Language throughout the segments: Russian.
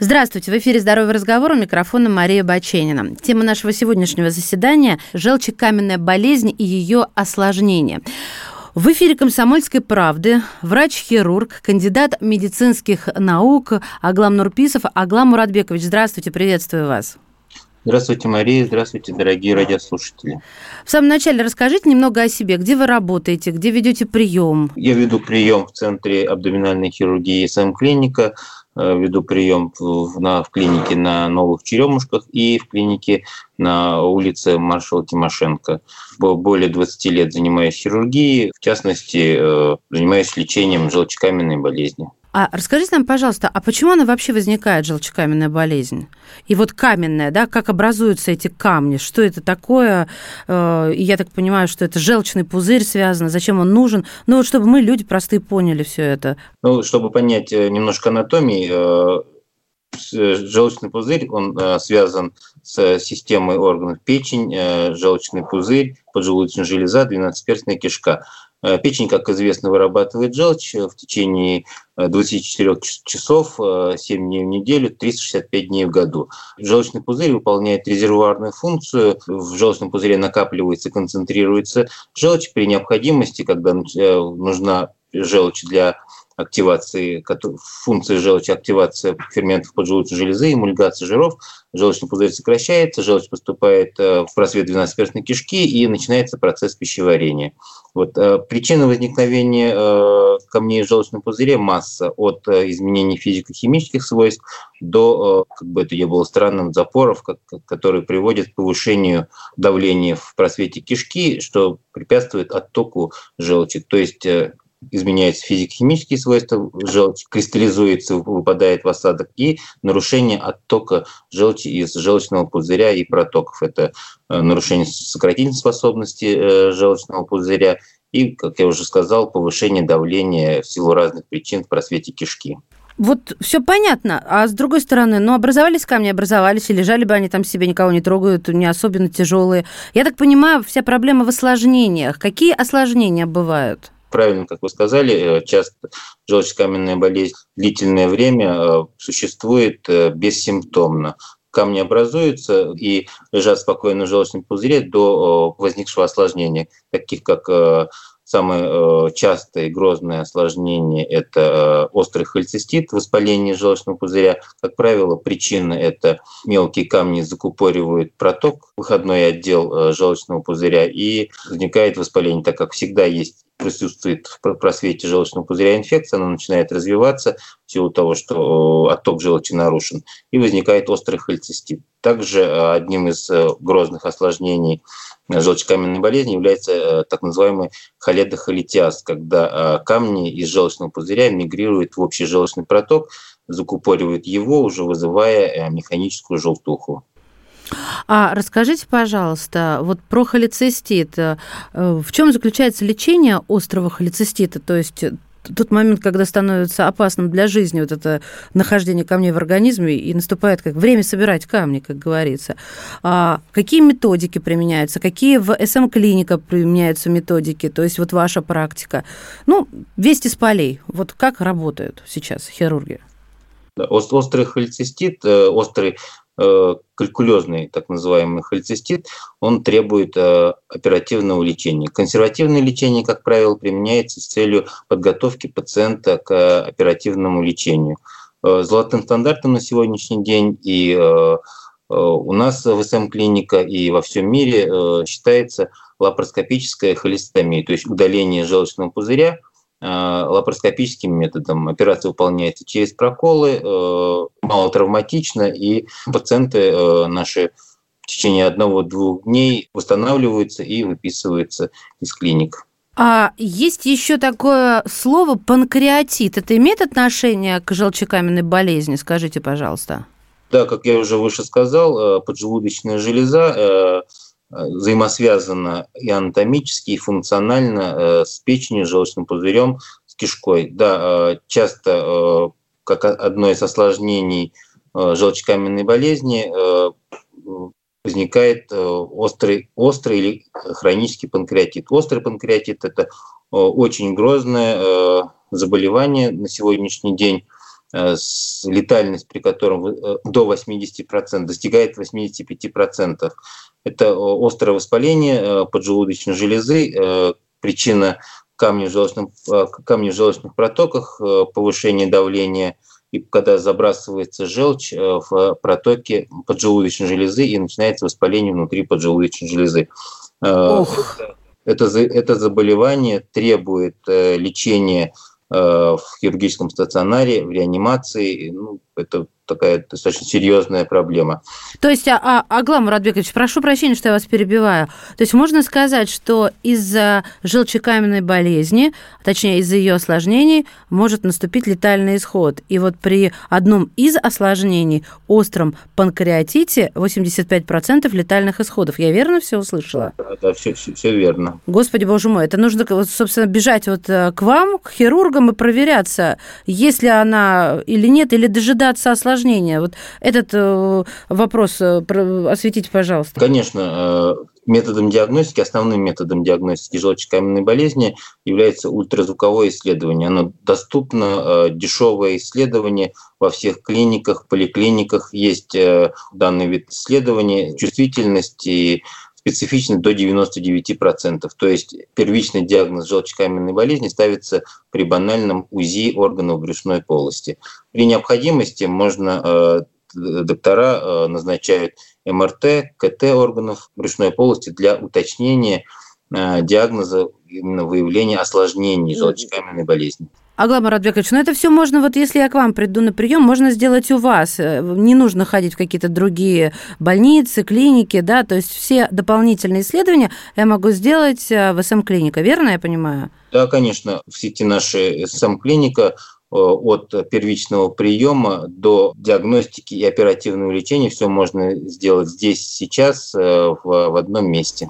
Здравствуйте, в эфире «Здоровый разговор», у микрофона Мария Баченина. Тема нашего сегодняшнего заседания – желчекаменная болезнь и ее осложнения. В эфире «Комсомольской правды» врач-хирург, кандидат медицинских наук Аглам Нурписов. Аглам Муратбекович, здравствуйте, приветствую вас. Здравствуйте, Мария. Здравствуйте, дорогие радиослушатели. В самом начале расскажите немного о себе. Где вы работаете, где ведете прием? Я веду прием в Центре абдоминальной хирургии СМ клиника, веду прием в клинике на Новых Черемушках и в клинике на улице Маршала Тимошенко. Более 20 лет занимаюсь хирургией, в частности, занимаюсь лечением желчекаменной болезни. А расскажите нам, пожалуйста, а почему она вообще возникает, желчекаменная болезнь? И вот каменная, да, как образуются эти камни, что это такое? Я так понимаю, что это желчный пузырь связан, зачем он нужен? Ну вот чтобы мы, люди простые, поняли все это. Ну, чтобы понять немножко анатомии, желчный пузырь, он связан с системой органов: печень, желчный пузырь, поджелудочная железа, двенадцатиперстная кишка. Печень, как известно, вырабатывает желчь в течение 24 часов, 7 дней в неделю, 365 дней в году. Желчный пузырь выполняет резервуарную функцию. В желчном пузыре накапливается, концентрируется желчь. При необходимости, когда нужна желчь для активации, функции желчи, активация ферментов поджелудочной железы, эмульгация жиров, желчный пузырь сокращается, желчь поступает в просвет двенадцатиперстной кишки и начинается процесс пищеварения. Вот. Причина возникновения камней в желчном пузыре – масса, от изменений физико-химических свойств до, как бы это ни было странным, запоров, которые приводят к повышению давления в просвете кишки, что препятствует оттоку желчи. То есть изменяются физико-химические свойства желчи, кристаллизуется, выпадает в осадок, и нарушение оттока желчи из желчного пузыря и протоков. Это нарушение сократительной способности желчного пузыря и, как я уже сказал, повышение давления в силу разных причин в просвете кишки. Вот все понятно, а с другой стороны, образовались камни, образовались, и лежали бы они там себе, никого не трогают, не особенно тяжелые. Я так понимаю, вся проблема в осложнениях. Какие осложнения бывают? Правильно, как вы сказали, часто желчекаменная болезнь длительное время существует бессимптомно. Камни образуются и лежат спокойно в желчном пузыре до возникшего осложнения, таких как самое частое и грозное осложнение – это острый холецистит, воспаление желчного пузыря. Как правило, причина – это мелкие камни закупоривают проток, выходной отдел желчного пузыря, и возникает воспаление, так как всегда присутствует в просвете желчного пузыря инфекция, она начинает развиваться в силу того, что отток желчи нарушен, и возникает острый холецистит. Также одним из грозных осложнений желчекаменной болезни является так называемый холедохолитиаз, когда камни из желчного пузыря мигрируют в общий желчный проток, закупоривают его, уже вызывая механическую желтуху. А расскажите, пожалуйста, вот про холецистит. В чем заключается лечение острого холецистита? То есть тот момент, когда становится опасным для жизни вот это нахождение камней в организме, и наступает как время собирать камни, как говорится. А какие методики применяются? Какие в СМ-клиниках применяются методики? То есть вот ваша практика. Вести с полей. Вот как работают сейчас хирурги? Острый холецистит, острый калькулезный, так называемый холецистит, он требует оперативного лечения. Консервативное лечение, как правило, применяется с целью подготовки пациента к оперативному лечению. Золотым стандартом на сегодняшний день и у нас в СМ-клиника и во всем мире считается лапароскопическая холецистэктомия, то есть удаление желчного пузыря лапароскопическим методом. Операция выполняется через проколы, малотравматично, и пациенты наши в течение 1-2 дней восстанавливаются и выписываются из клиник. А есть еще такое слово панкреатит. Это имеет отношение к желчекаменной болезни? Скажите, пожалуйста. Да, как я уже выше сказал, поджелудочная железа взаимосвязана и анатомически, и функционально с печенью, желчным пузырем, с кишкой. Да, часто, как одно из осложнений желчекаменной болезни, возникает острый или хронический панкреатит. Острый панкреатит – это очень грозное заболевание на сегодняшний день, летальность при котором до 80%, достигает 85%. Это острое воспаление поджелудочной железы, причина камни в желчных протоках, повышение давления, и когда забрасывается желчь в протоки поджелудочной железы и начинается воспаление внутри поджелудочной железы. Это заболевание требует лечения в хирургическом стационаре, в реанимации. Это такая достаточно серьезная проблема. То есть, Аглам Радбекович, прошу прощения, что я вас перебиваю. То есть можно сказать, что из-за желчекаменной болезни, точнее, из-за ее осложнений, может наступить летальный исход. И вот при одном из осложнений, остром панкреатите, 85% летальных исходов. Я верно все услышала? Да, все верно. Господи, боже мой, это нужно, собственно, бежать вот к вам, к хирургам, и проверяться, есть ли она или нет, или дожидаться осложнений. Вот этот вопрос осветите, пожалуйста. Конечно, основным методом диагностики желчекаменной болезни является ультразвуковое исследование. Оно доступно, дешевое исследование во всех клиниках, поликлиниках. Есть данный вид исследования, чувствительность и специфичность до 99%. То есть первичный диагноз желчекаменной болезни ставится при банальном УЗИ органов брюшной полости. При необходимости доктора назначают МРТ, КТ органов брюшной полости для уточнения диагноза, именно выявления осложнений желчекаменной болезни. Аглам Радбекович, это все можно, если я к вам приду на прием, можно сделать у вас. Не нужно ходить в какие-то другие больницы, клиники, да, то есть все дополнительные исследования я могу сделать в СМ клиника, верно я понимаю? Да, конечно, в сети нашей СМ клиника от первичного приема до диагностики и оперативного лечения все можно сделать здесь, сейчас, в одном месте.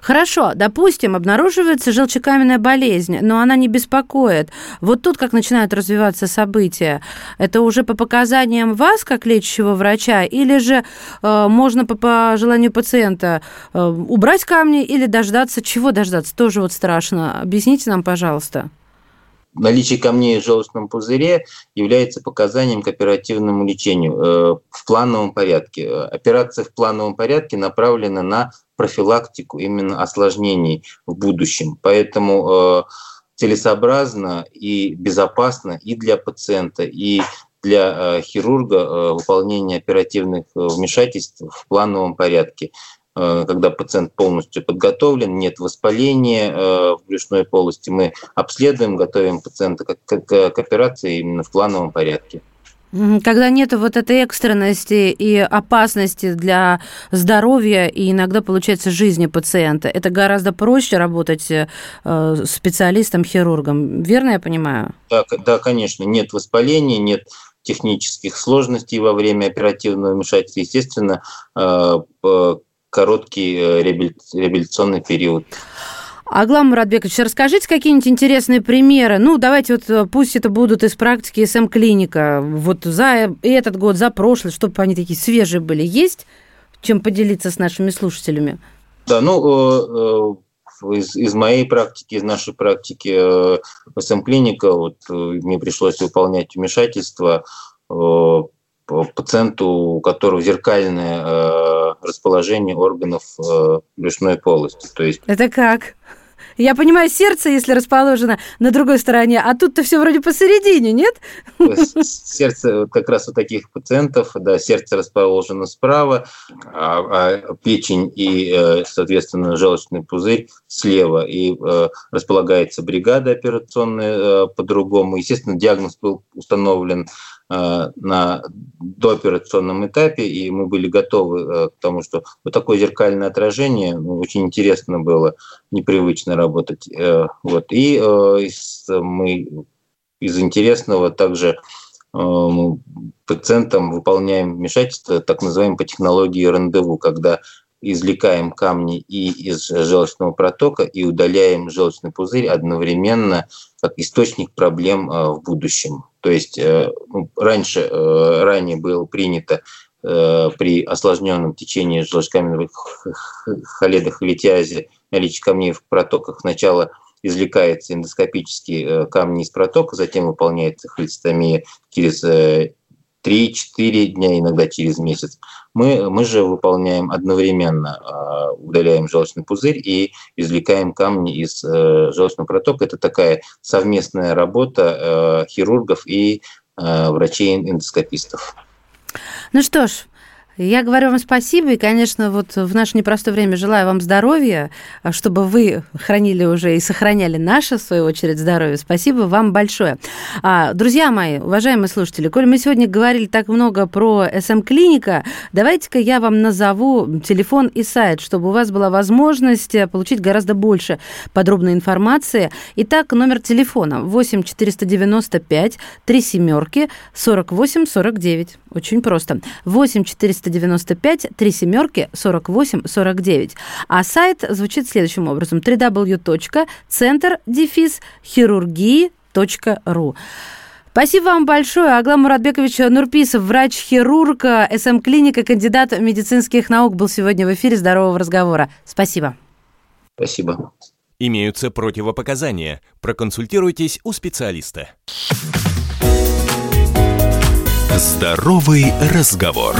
Хорошо, допустим, обнаруживается желчекаменная болезнь, но она не беспокоит. Вот тут как начинают развиваться события. Это уже по показаниям вас, как лечащего врача, или же можно по желанию пациента убрать камни или дождаться? Чего дождаться? Тоже страшно. Объясните нам, пожалуйста. Наличие камней в желчном пузыре является показанием к оперативному лечению в плановом порядке. Операция в плановом порядке направлена на профилактику именно осложнений в будущем. Поэтому целесообразно и безопасно и для пациента, и для хирурга выполнение оперативных вмешательств в плановом порядке, когда пациент полностью подготовлен, нет воспаления в брюшной полости, мы обследуем, готовим пациента к операции именно в плановом порядке. Когда нет этой экстренности и опасности для здоровья и иногда, получается, жизни пациента, это гораздо проще работать специалистом, хирургом, верно я понимаю? Да, конечно, нет воспаления, нет технических сложностей во время оперативного вмешательства, естественно, короткий реабилитационный период. Аглам Радбекович, расскажите какие-нибудь интересные примеры. Давайте пусть это будут из практики СМ-клиника. За этот год, за прошлый, чтобы они такие свежие были. Есть чем поделиться с нашими слушателями? Да, из моей практики, из нашей практики СМ-клиника мне пришлось выполнять вмешательство пациенту, у которого зеркальное расположение органов брюшной полости. То есть... Это как? Я понимаю, сердце, если расположено на другой стороне, а тут-то все вроде посередине, нет? Сердце как раз у таких пациентов, да, сердце расположено справа, а печень и, соответственно, желчный пузырь слева. И располагается бригада операционная по-другому. Естественно, диагноз был установлен на дооперационном этапе, и мы были готовы к тому, что такое зеркальное отражение, очень интересно было, непривычно работать. И мы из интересного также пациентам выполняем вмешательство, так называемое по технологии рандеву, когда извлекаем камни и из желчного протока, и удаляем желчный пузырь одновременно как источник проблем в будущем. То есть ранее было принято при осложненном течении желчекаменной холедохолитиазе наличие камней в протоках сначала извлекаются эндоскопические камни из протока, затем выполняется холецистэктомия через 3-4 дня, иногда через месяц. Мы же выполняем одновременно, удаляем желчный пузырь и извлекаем камни из желчного протока. Это такая совместная работа хирургов и врачей-эндоскопистов. Ну что ж, я говорю вам спасибо, и, конечно, вот в наше непростое время желаю вам здоровья, чтобы вы хранили уже и сохраняли наше, в свою очередь, здоровье. Спасибо вам большое. Друзья мои, уважаемые слушатели, коль мы сегодня говорили так много про СМ-клиника, давайте-ка я вам назову телефон и сайт, чтобы у вас была возможность получить гораздо больше подробной информации. Итак, номер телефона 8-495-37-48-49. Очень просто. 8-495-37-48-49. А сайт звучит следующим образом: www.centr-хирургии.ру. Спасибо вам большое. Аглам Муратбекович Нурписов, врач-хирург СМ-клиника, кандидат медицинских наук, был сегодня в эфире «Здорового разговора». Спасибо. Спасибо. Имеются противопоказания. Проконсультируйтесь у специалиста. «Здоровый разговор».